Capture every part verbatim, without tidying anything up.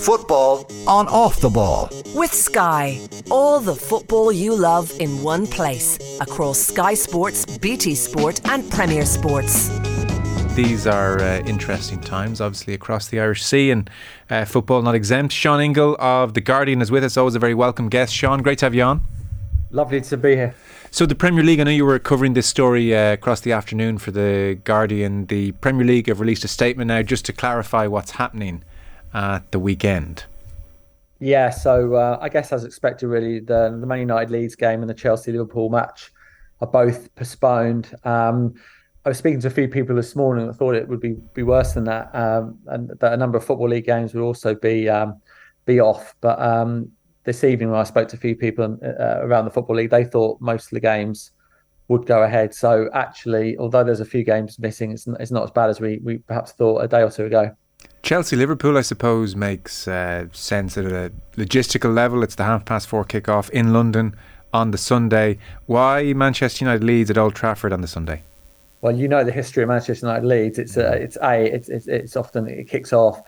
Football on Off The Ball. With Sky. All the football you love in one place. Across Sky Sports, B T Sport and Premier Sports. These are uh, interesting times, obviously, across the Irish Sea, and uh, football not exempt. Sean Ingle of The Guardian is with us. Always a very welcome guest. Sean, great to have you on. Lovely to be here. So the Premier League, I know you were covering this story uh, across the afternoon for The Guardian. The Premier League have released a statement now just to clarify what's happening at the weekend. Yeah, so uh, I guess as expected, really, the, the Man United Leeds game and the Chelsea Liverpool match are both postponed. Um, I was speaking to a few people this morning that thought it would be, be worse than that, um, and that a number of Football League games would also be um, be off. But um, this evening when I spoke to a few people uh, around the Football League, they thought most of the games would go ahead. So actually, although there's a few games missing, it's not, it's not as bad as we, we perhaps thought a day or two ago. Chelsea-Liverpool, I suppose, makes uh, sense at a logistical level. It's the half past four kickoff in London on the Sunday. Why Manchester United Leeds at Old Trafford on the Sunday? Well, you know the history of Manchester United Leeds. It's a, it's a, it's it's, it's often it kicks off.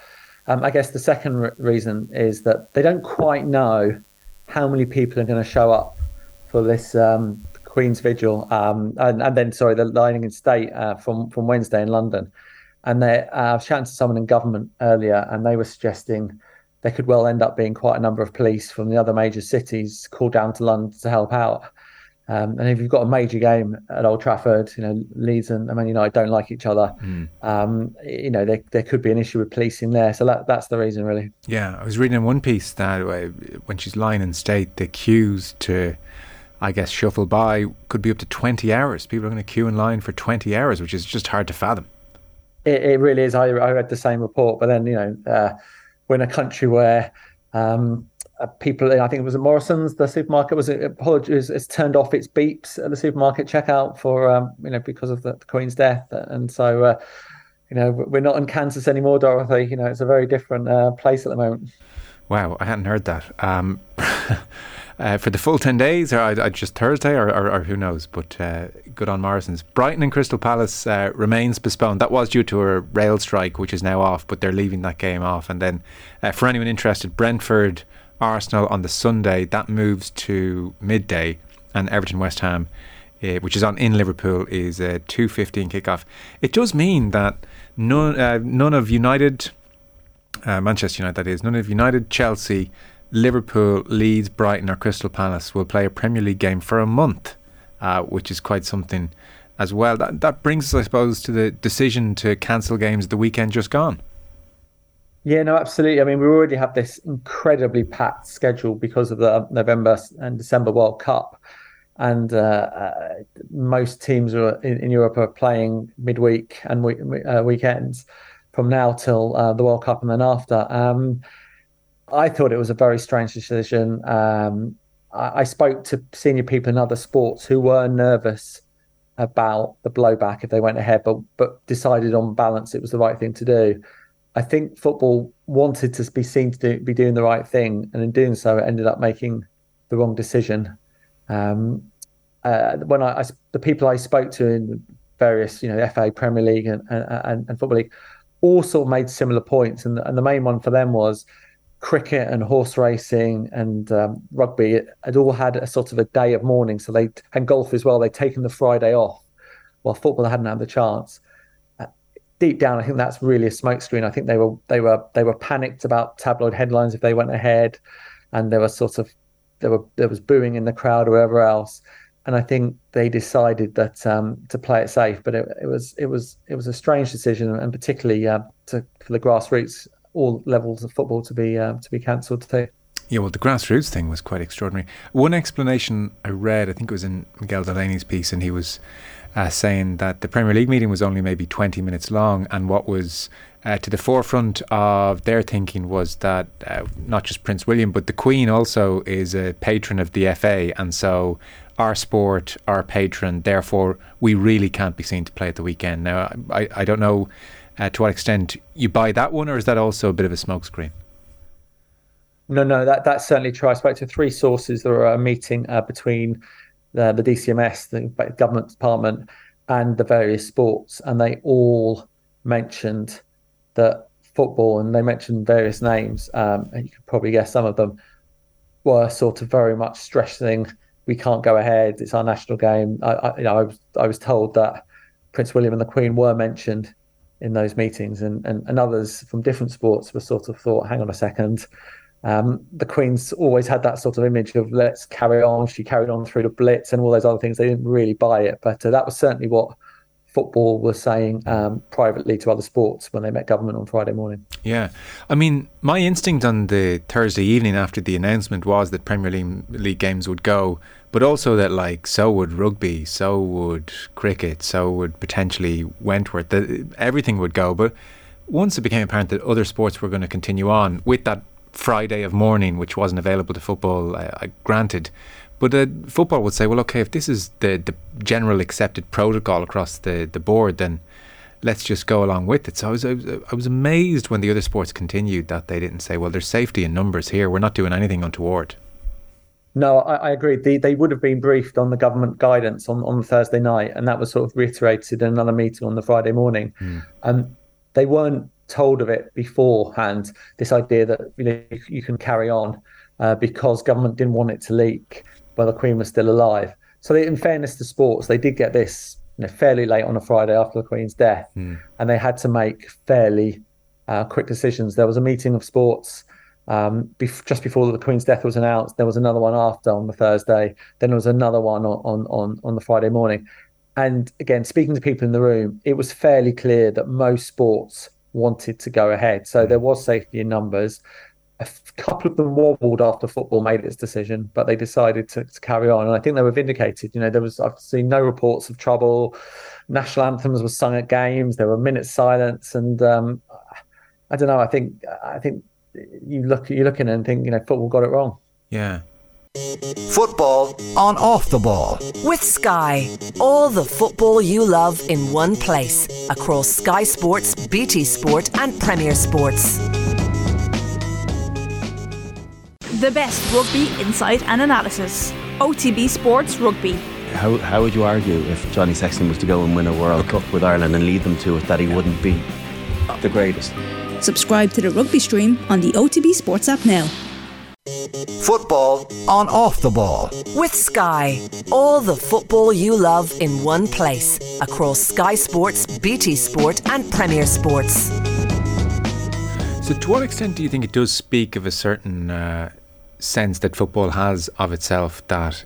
Um, I guess the second re- reason is that they don't quite know how many people are going to show up for this um, Queen's Vigil, um, and, and then sorry, the lining in state uh, from from Wednesday in London. And they uh, shouting to someone in government earlier, and they were suggesting there could well end up being quite a number of police from the other major cities called down to London to help out. Um, and if you've got a major game at Old Trafford, you know, Leeds and Man United don't like each other. Mm. Um, you know, there there could be an issue with policing there. So that that's the reason, really. Yeah, I was reading in one piece that uh, when she's lying in state, the queues to, I guess, shuffle by could be up to twenty hours. People are going to queue in line for twenty hours, which is just hard to fathom. It, it really is. I, I read the same report, but then, you know, uh, we're in a country where... Um, Uh, people, I think it was at Morrison's, the supermarket was apologies. It's turned off its beeps at the supermarket checkout for um, you know because of the, the Queen's death, and so uh, you know we're not in Kansas anymore, Dorothy. You know it's a very different uh, place at the moment. Wow, I hadn't heard that. Um, uh, for the full ten days, or uh, just Thursday, or, or, or who knows? But uh, good on Morrison's. Brighton and Crystal Palace uh, remains postponed. That was due to a rail strike, which is now off, but they're leaving that game off. And then, uh, for anyone interested, Brentford. Arsenal on the Sunday, that moves to midday, and Everton West Ham, uh, which is on in Liverpool, is a two fifteen kickoff. It does mean that none, uh, none of United, uh, Manchester United that is, none of United, Chelsea, Liverpool, Leeds, Brighton or Crystal Palace will play a Premier League game for a month, uh, which is quite something as well. That, that brings us, I suppose, to the decision to cancel games the weekend just gone. Yeah, no, absolutely. I mean, we already have this incredibly packed schedule because of the November and December World Cup. And uh, uh, most teams are in, in Europe are playing midweek and week, uh, weekends from now till uh, the World Cup and then after. Um, I thought it was a very strange decision. Um, I, I spoke to senior people in other sports who were nervous about the blowback if they went ahead, but but decided on balance it was the right thing to do. I think football wanted to be seen to do, be doing the right thing, and in doing so, it ended up making the wrong decision. Um, uh, when I, I the people I spoke to in various, you know, F A, Premier League, and and, and Football League, all sort of made similar points, and and the main one for them was cricket and horse racing and um, rugby it had all had a sort of a day of mourning, so they and golf as well. They'd taken the Friday off, while football hadn't had the chance. Deep down, I think that's really a smokescreen. I think they were they were they were panicked about tabloid headlines if they went ahead, and there was sort of there were there was booing in the crowd or wherever else. And I think they decided that um, to play it safe. But it, it was it was it was a strange decision, and particularly uh, to, for the grassroots, all levels of football to be uh, to be cancelled today. Yeah, well, the grassroots thing was quite extraordinary. One explanation I read, I think it was in Miguel Delaney's piece, and he was uh, saying that the Premier League meeting was only maybe twenty minutes long, and what was uh, to the forefront of their thinking was that uh, not just Prince William, but the Queen also is a patron of the F A, and so our sport, our patron, therefore we really can't be seen to play at the weekend. Now, I, I don't know uh, to what extent you buy that one, or is that also a bit of a smokescreen? No, no, that, that's certainly true. I spoke to three sources. There were a meeting uh, between the, the D C M S, the government department, and the various sports, and they all mentioned that football, and they mentioned various names, um, and you could probably guess some of them were sort of very much stressing, we can't go ahead, it's our national game. I, I, you know, I was, I was told that Prince William and the Queen were mentioned in those meetings, and, and, and others from different sports were sort of thought, hang on a second. Um, the Queen's always had that sort of image of let's carry on. She carried on through the Blitz and all those other things. They didn't really buy it, but uh, that was certainly what football was saying um, privately to other sports when they met government on Friday morning. Yeah. I mean, my instinct on the Thursday evening after the announcement was that Premier League games would go, but also that, like, so would rugby, so would cricket, so would potentially Wentworth, that everything would go. But once it became apparent that other sports were going to continue on with that Friday of morning, which wasn't available to football, uh, granted, but uh, football would say, well, okay, if this is the, the general accepted protocol across the, the board, then let's just go along with it. So I was, I was I was amazed when the other sports continued that they didn't say, well, there's safety in numbers here, we're not doing anything untoward. No, I, I agree. They, they would have been briefed on the government guidance on, on Thursday night, and that was sort of reiterated in another meeting on the Friday morning. Mm. Um, they weren't told of it beforehand, this idea that, you know, you can carry on uh, because government didn't want it to leak while the Queen was still alive. So they, in fairness to sports, they did get this, you know, fairly late on a Friday after the Queen's death, mm. and they had to make fairly uh, quick decisions. There was a meeting of sports um, bef- just before the Queen's death was announced. There was another one after on the Thursday. Then there was another one on on on, on the Friday morning. And again, speaking to people in the room, it was fairly clear that most sports wanted to go ahead. So there was safety in numbers. A f- couple of them wobbled after football made its decision, but they decided to, to carry on. And I think they were vindicated. You know, there was, I've seen no reports of trouble. National anthems were sung at games. There were minutes silence. And um, I don't know, I think I think you look, you're looking and think, you know, football got it wrong. Yeah. Football on Off The Ball with Sky. All the football you love in one place across Sky Sports, B T Sport and Premier Sports. The best rugby insight and analysis. O T B Sports Rugby. How, how would you argue if Johnny Sexton was to go and win a World Cup with Ireland and lead them to it that he wouldn't be the greatest? Subscribe to the rugby stream on the O T B Sports app now. Football on Off The Ball with Sky. All the football you love in one place across Sky Sports, B T Sport and Premier Sports. So to what extent do you think it does speak of a certain uh, sense that football has of itself, that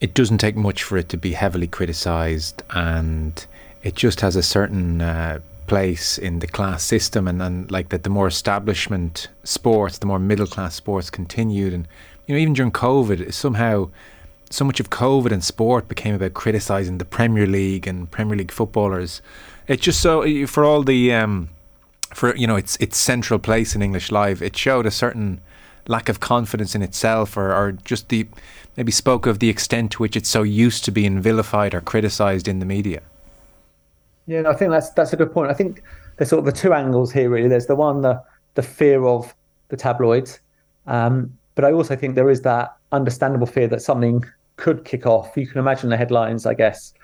it doesn't take much for it to be heavily criticised, and it just has a certain uh, place in the class system, and, and like that the more establishment sports, the more middle class sports continued, and, you know, even during COVID, somehow so much of COVID and sport became about criticising the Premier League and Premier League footballers. It just, so for all the um, for, you know, its its central place in English life, it showed a certain lack of confidence in itself, or, or just the maybe spoke of the extent to which it's so used to being vilified or criticised in the media. Yeah, no, I think that's that's a good point. I think there's sort of the two angles here, really. There's the one, the, the fear of the tabloids. Um, but I also think there is that understandable fear that something could kick off. You can imagine the headlines, I guess,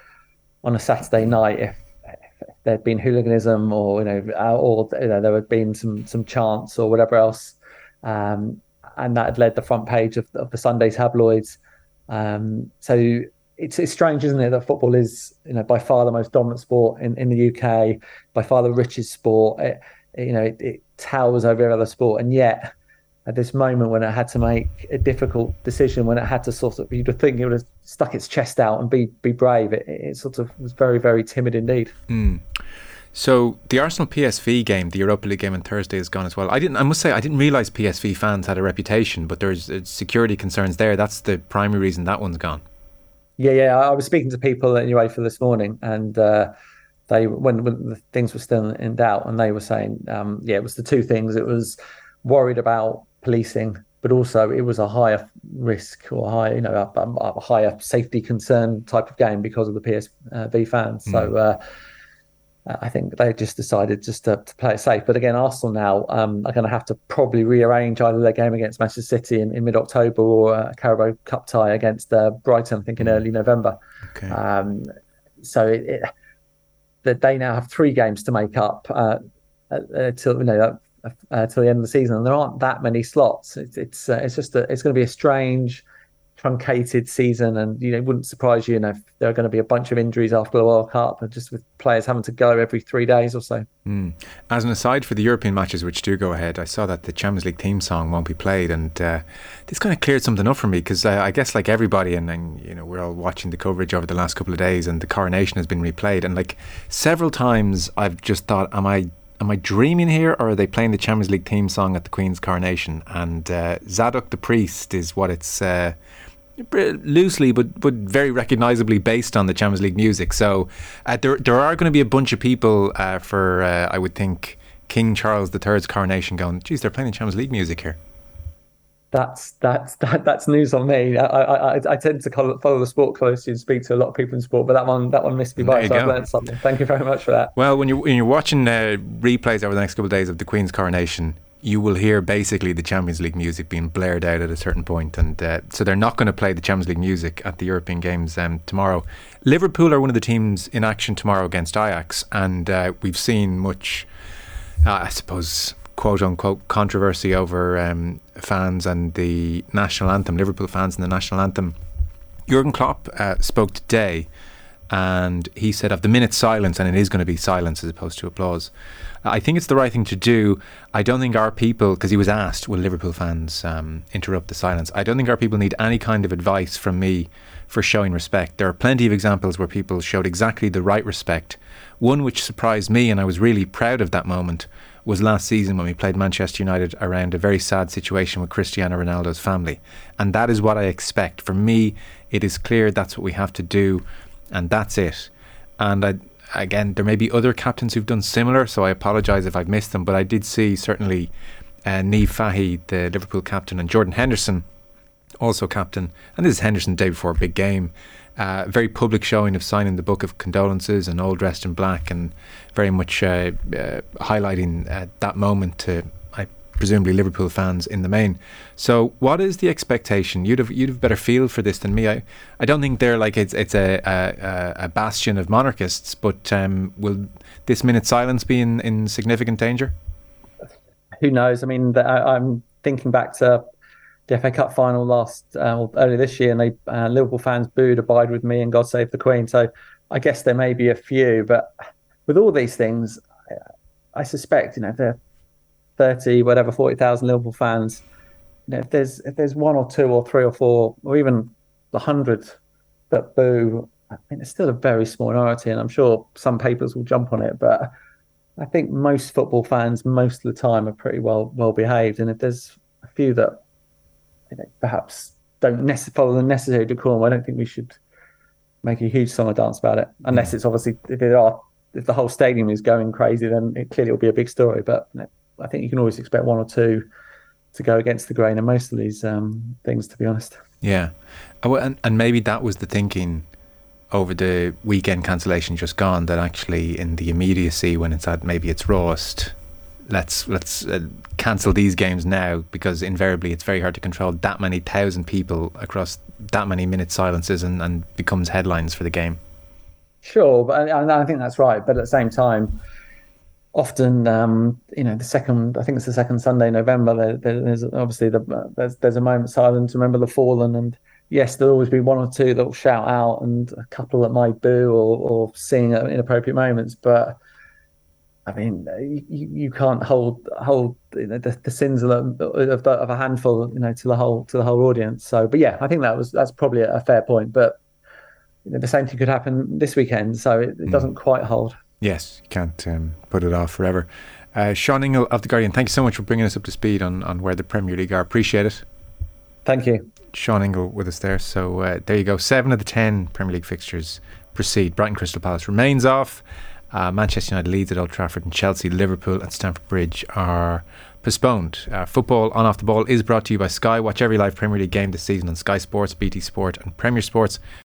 on a Saturday night if, if there'd been hooliganism, or, you know, or, you know, there had been some, some chants or whatever else. Um, and that had led the front page of, of the Sunday tabloids. Um, so... It's, it's strange, isn't it, that football is, you know, by far the most dominant sport in, in the U K, by far the richest sport. It, you know, it, it towers over every other sport, and yet at this moment when it had to make a difficult decision, when it had to sort of, you'd think it would have stuck its chest out and be be brave. It, it sort of was very, very timid indeed. Mm. So the Arsenal P S V game, the Europa League game on Thursday, is gone as well. I didn't. I must say, I didn't realise P S V fans had a reputation, but there's security concerns there. That's the primary reason that one's gone. Yeah, yeah. I was speaking to people at UEFA this morning, and uh, they, when, when the things were still in doubt, and they were saying, um, yeah, it was the two things. It was worried about policing, but also it was a higher risk, or high, you know, a, a higher safety concern type of game because of the P S V fans. Mm. So uh, I think they just decided just to, to play it safe. But again, Arsenal now um, are going to have to probably rearrange either their game against Manchester City in, in mid-October, or a Carabao Cup tie against uh, Brighton, I think, in early November. Okay. Um, so it, it, they now have three games to make up. Uh, until uh, you know uh, until the end of the season, and there aren't that many slots. It's it's uh, it's just a, it's going to be a strange, truncated season, and you know it wouldn't surprise you, you know, if there are going to be a bunch of injuries after the World Cup, and just with players having to go every three days or so. Mm. As an aside for the European matches which do go ahead, I saw that the Champions League theme song won't be played, and uh, this kind of cleared something up for me, because I, I guess like everybody, and, and you know, we're all watching the coverage over the last couple of days, and the coronation has been replayed, and like several times I've just thought, am I Am I dreaming here, or are they playing the Champions League theme song at the Queen's coronation? And uh, Zadok the Priest is what it's uh, loosely but, but very recognisably based on the Champions League music. So uh, there there are going to be a bunch of people uh, for, uh, I would think, King Charles the third's coronation going, geez, they're playing the Champions League music here. That's that's that, that's news on me. I, I I tend to follow the sport closely and speak to a lot of people in sport, but that one that one missed me by. So I've learned something. Thank you very much for that. Well, when you're when you're watching uh, replays over the next couple of days of the Queen's coronation, you will hear basically the Champions League music being blared out at a certain point, and uh, so they're not going to play the Champions League music at the European Games um, tomorrow. Liverpool are one of the teams in action tomorrow against Ajax, and uh, we've seen much, uh, I suppose, quote unquote controversy over um, fans and the national anthem, Liverpool fans and the national anthem. Jurgen Klopp uh, spoke today, and he said of the minute silence, and it is going to be silence as opposed to applause. I think it's the right thing to do. I don't think our people, because he was asked, will Liverpool fans um, interrupt the silence? I don't think our people need any kind of advice from me for showing respect. There are plenty of examples where people showed exactly the right respect. One which surprised me, and I was really proud of that moment, was last season when we played Manchester United around a very sad situation with Cristiano Ronaldo's family. And that is what I expect. For me, it is clear that's what we have to do, and that's it. And I, again, there may be other captains who've done similar, so I apologise if I've missed them, but I did see certainly uh, Niamh Fahy, the Liverpool captain, and Jordan Henderson, also captain, and this is Henderson the day before a big game, Uh, very public showing of signing the book of condolences, and all dressed in black, and very much uh, uh, highlighting uh, that moment to, I presumably, Liverpool fans in the main. So, what is the expectation? You'd have you'd have better feel for this than me. I, I don't think they're like it's it's a a, a bastion of monarchists, but um, will this minute silence be in, in significant danger? Who knows? I mean, I, I'm thinking back to the F A Cup final last uh, early this year, and they uh, Liverpool fans booed "Abide With Me" and "God Save The Queen." So I guess there may be a few, but with all these things, I, I suspect, you know, if there are thirty, whatever, forty thousand Liverpool fans, you know, if there's if there's one or two or three or four or even a hundred that boo, I mean, it's still a very small minority, and I'm sure some papers will jump on it, but I think most football fans most of the time are pretty well well behaved, and if there's a few that, you know, perhaps don't nece- follow the necessary decorum, I don't think we should make a huge song or dance about it. Unless it's obviously, if there are, if the whole stadium is going crazy, then it clearly will be a big story. But you know, I think you can always expect one or two to go against the grain in most of these um, things, to be honest. Yeah. Oh, and, and maybe that was the thinking over the weekend cancellation just gone, that actually in the immediacy when it's at maybe its rawest, let's let's uh, cancel these games now, because invariably it's very hard to control that many thousand people across that many minute silences, and, and becomes headlines for the game. Sure, but and I think that's right. But at the same time, often um, you know the second, I think it's the second Sunday in November, There, there's obviously the, uh, there's there's a moment silent to remember the fallen, and yes, there'll always be one or two that will shout out, and a couple that might boo or or sing at inappropriate moments, but I mean, you, you can't hold hold you know, the, the sins of, of, the, of a handful, you know, to the whole to the whole audience. So, but yeah, I think that was that's probably a fair point. But you know, the same thing could happen this weekend, so it, it doesn't mm. quite hold. Yes, you can't um, put it off forever. Uh, Sean Ingle of The Guardian, thank you so much for bringing us up to speed on, on where the Premier League are. Appreciate it. Thank you. Sean Ingle with us there. So uh, there you go. Seven of the ten Premier League fixtures proceed. Brighton Crystal Palace remains off. Uh, Manchester United, Leeds at Old Trafford, and Chelsea, Liverpool at Stamford Bridge are postponed. Uh, football on Off The Ball is brought to you by Sky. Watch every live Premier League game this season on Sky Sports, B T Sport and Premier Sports.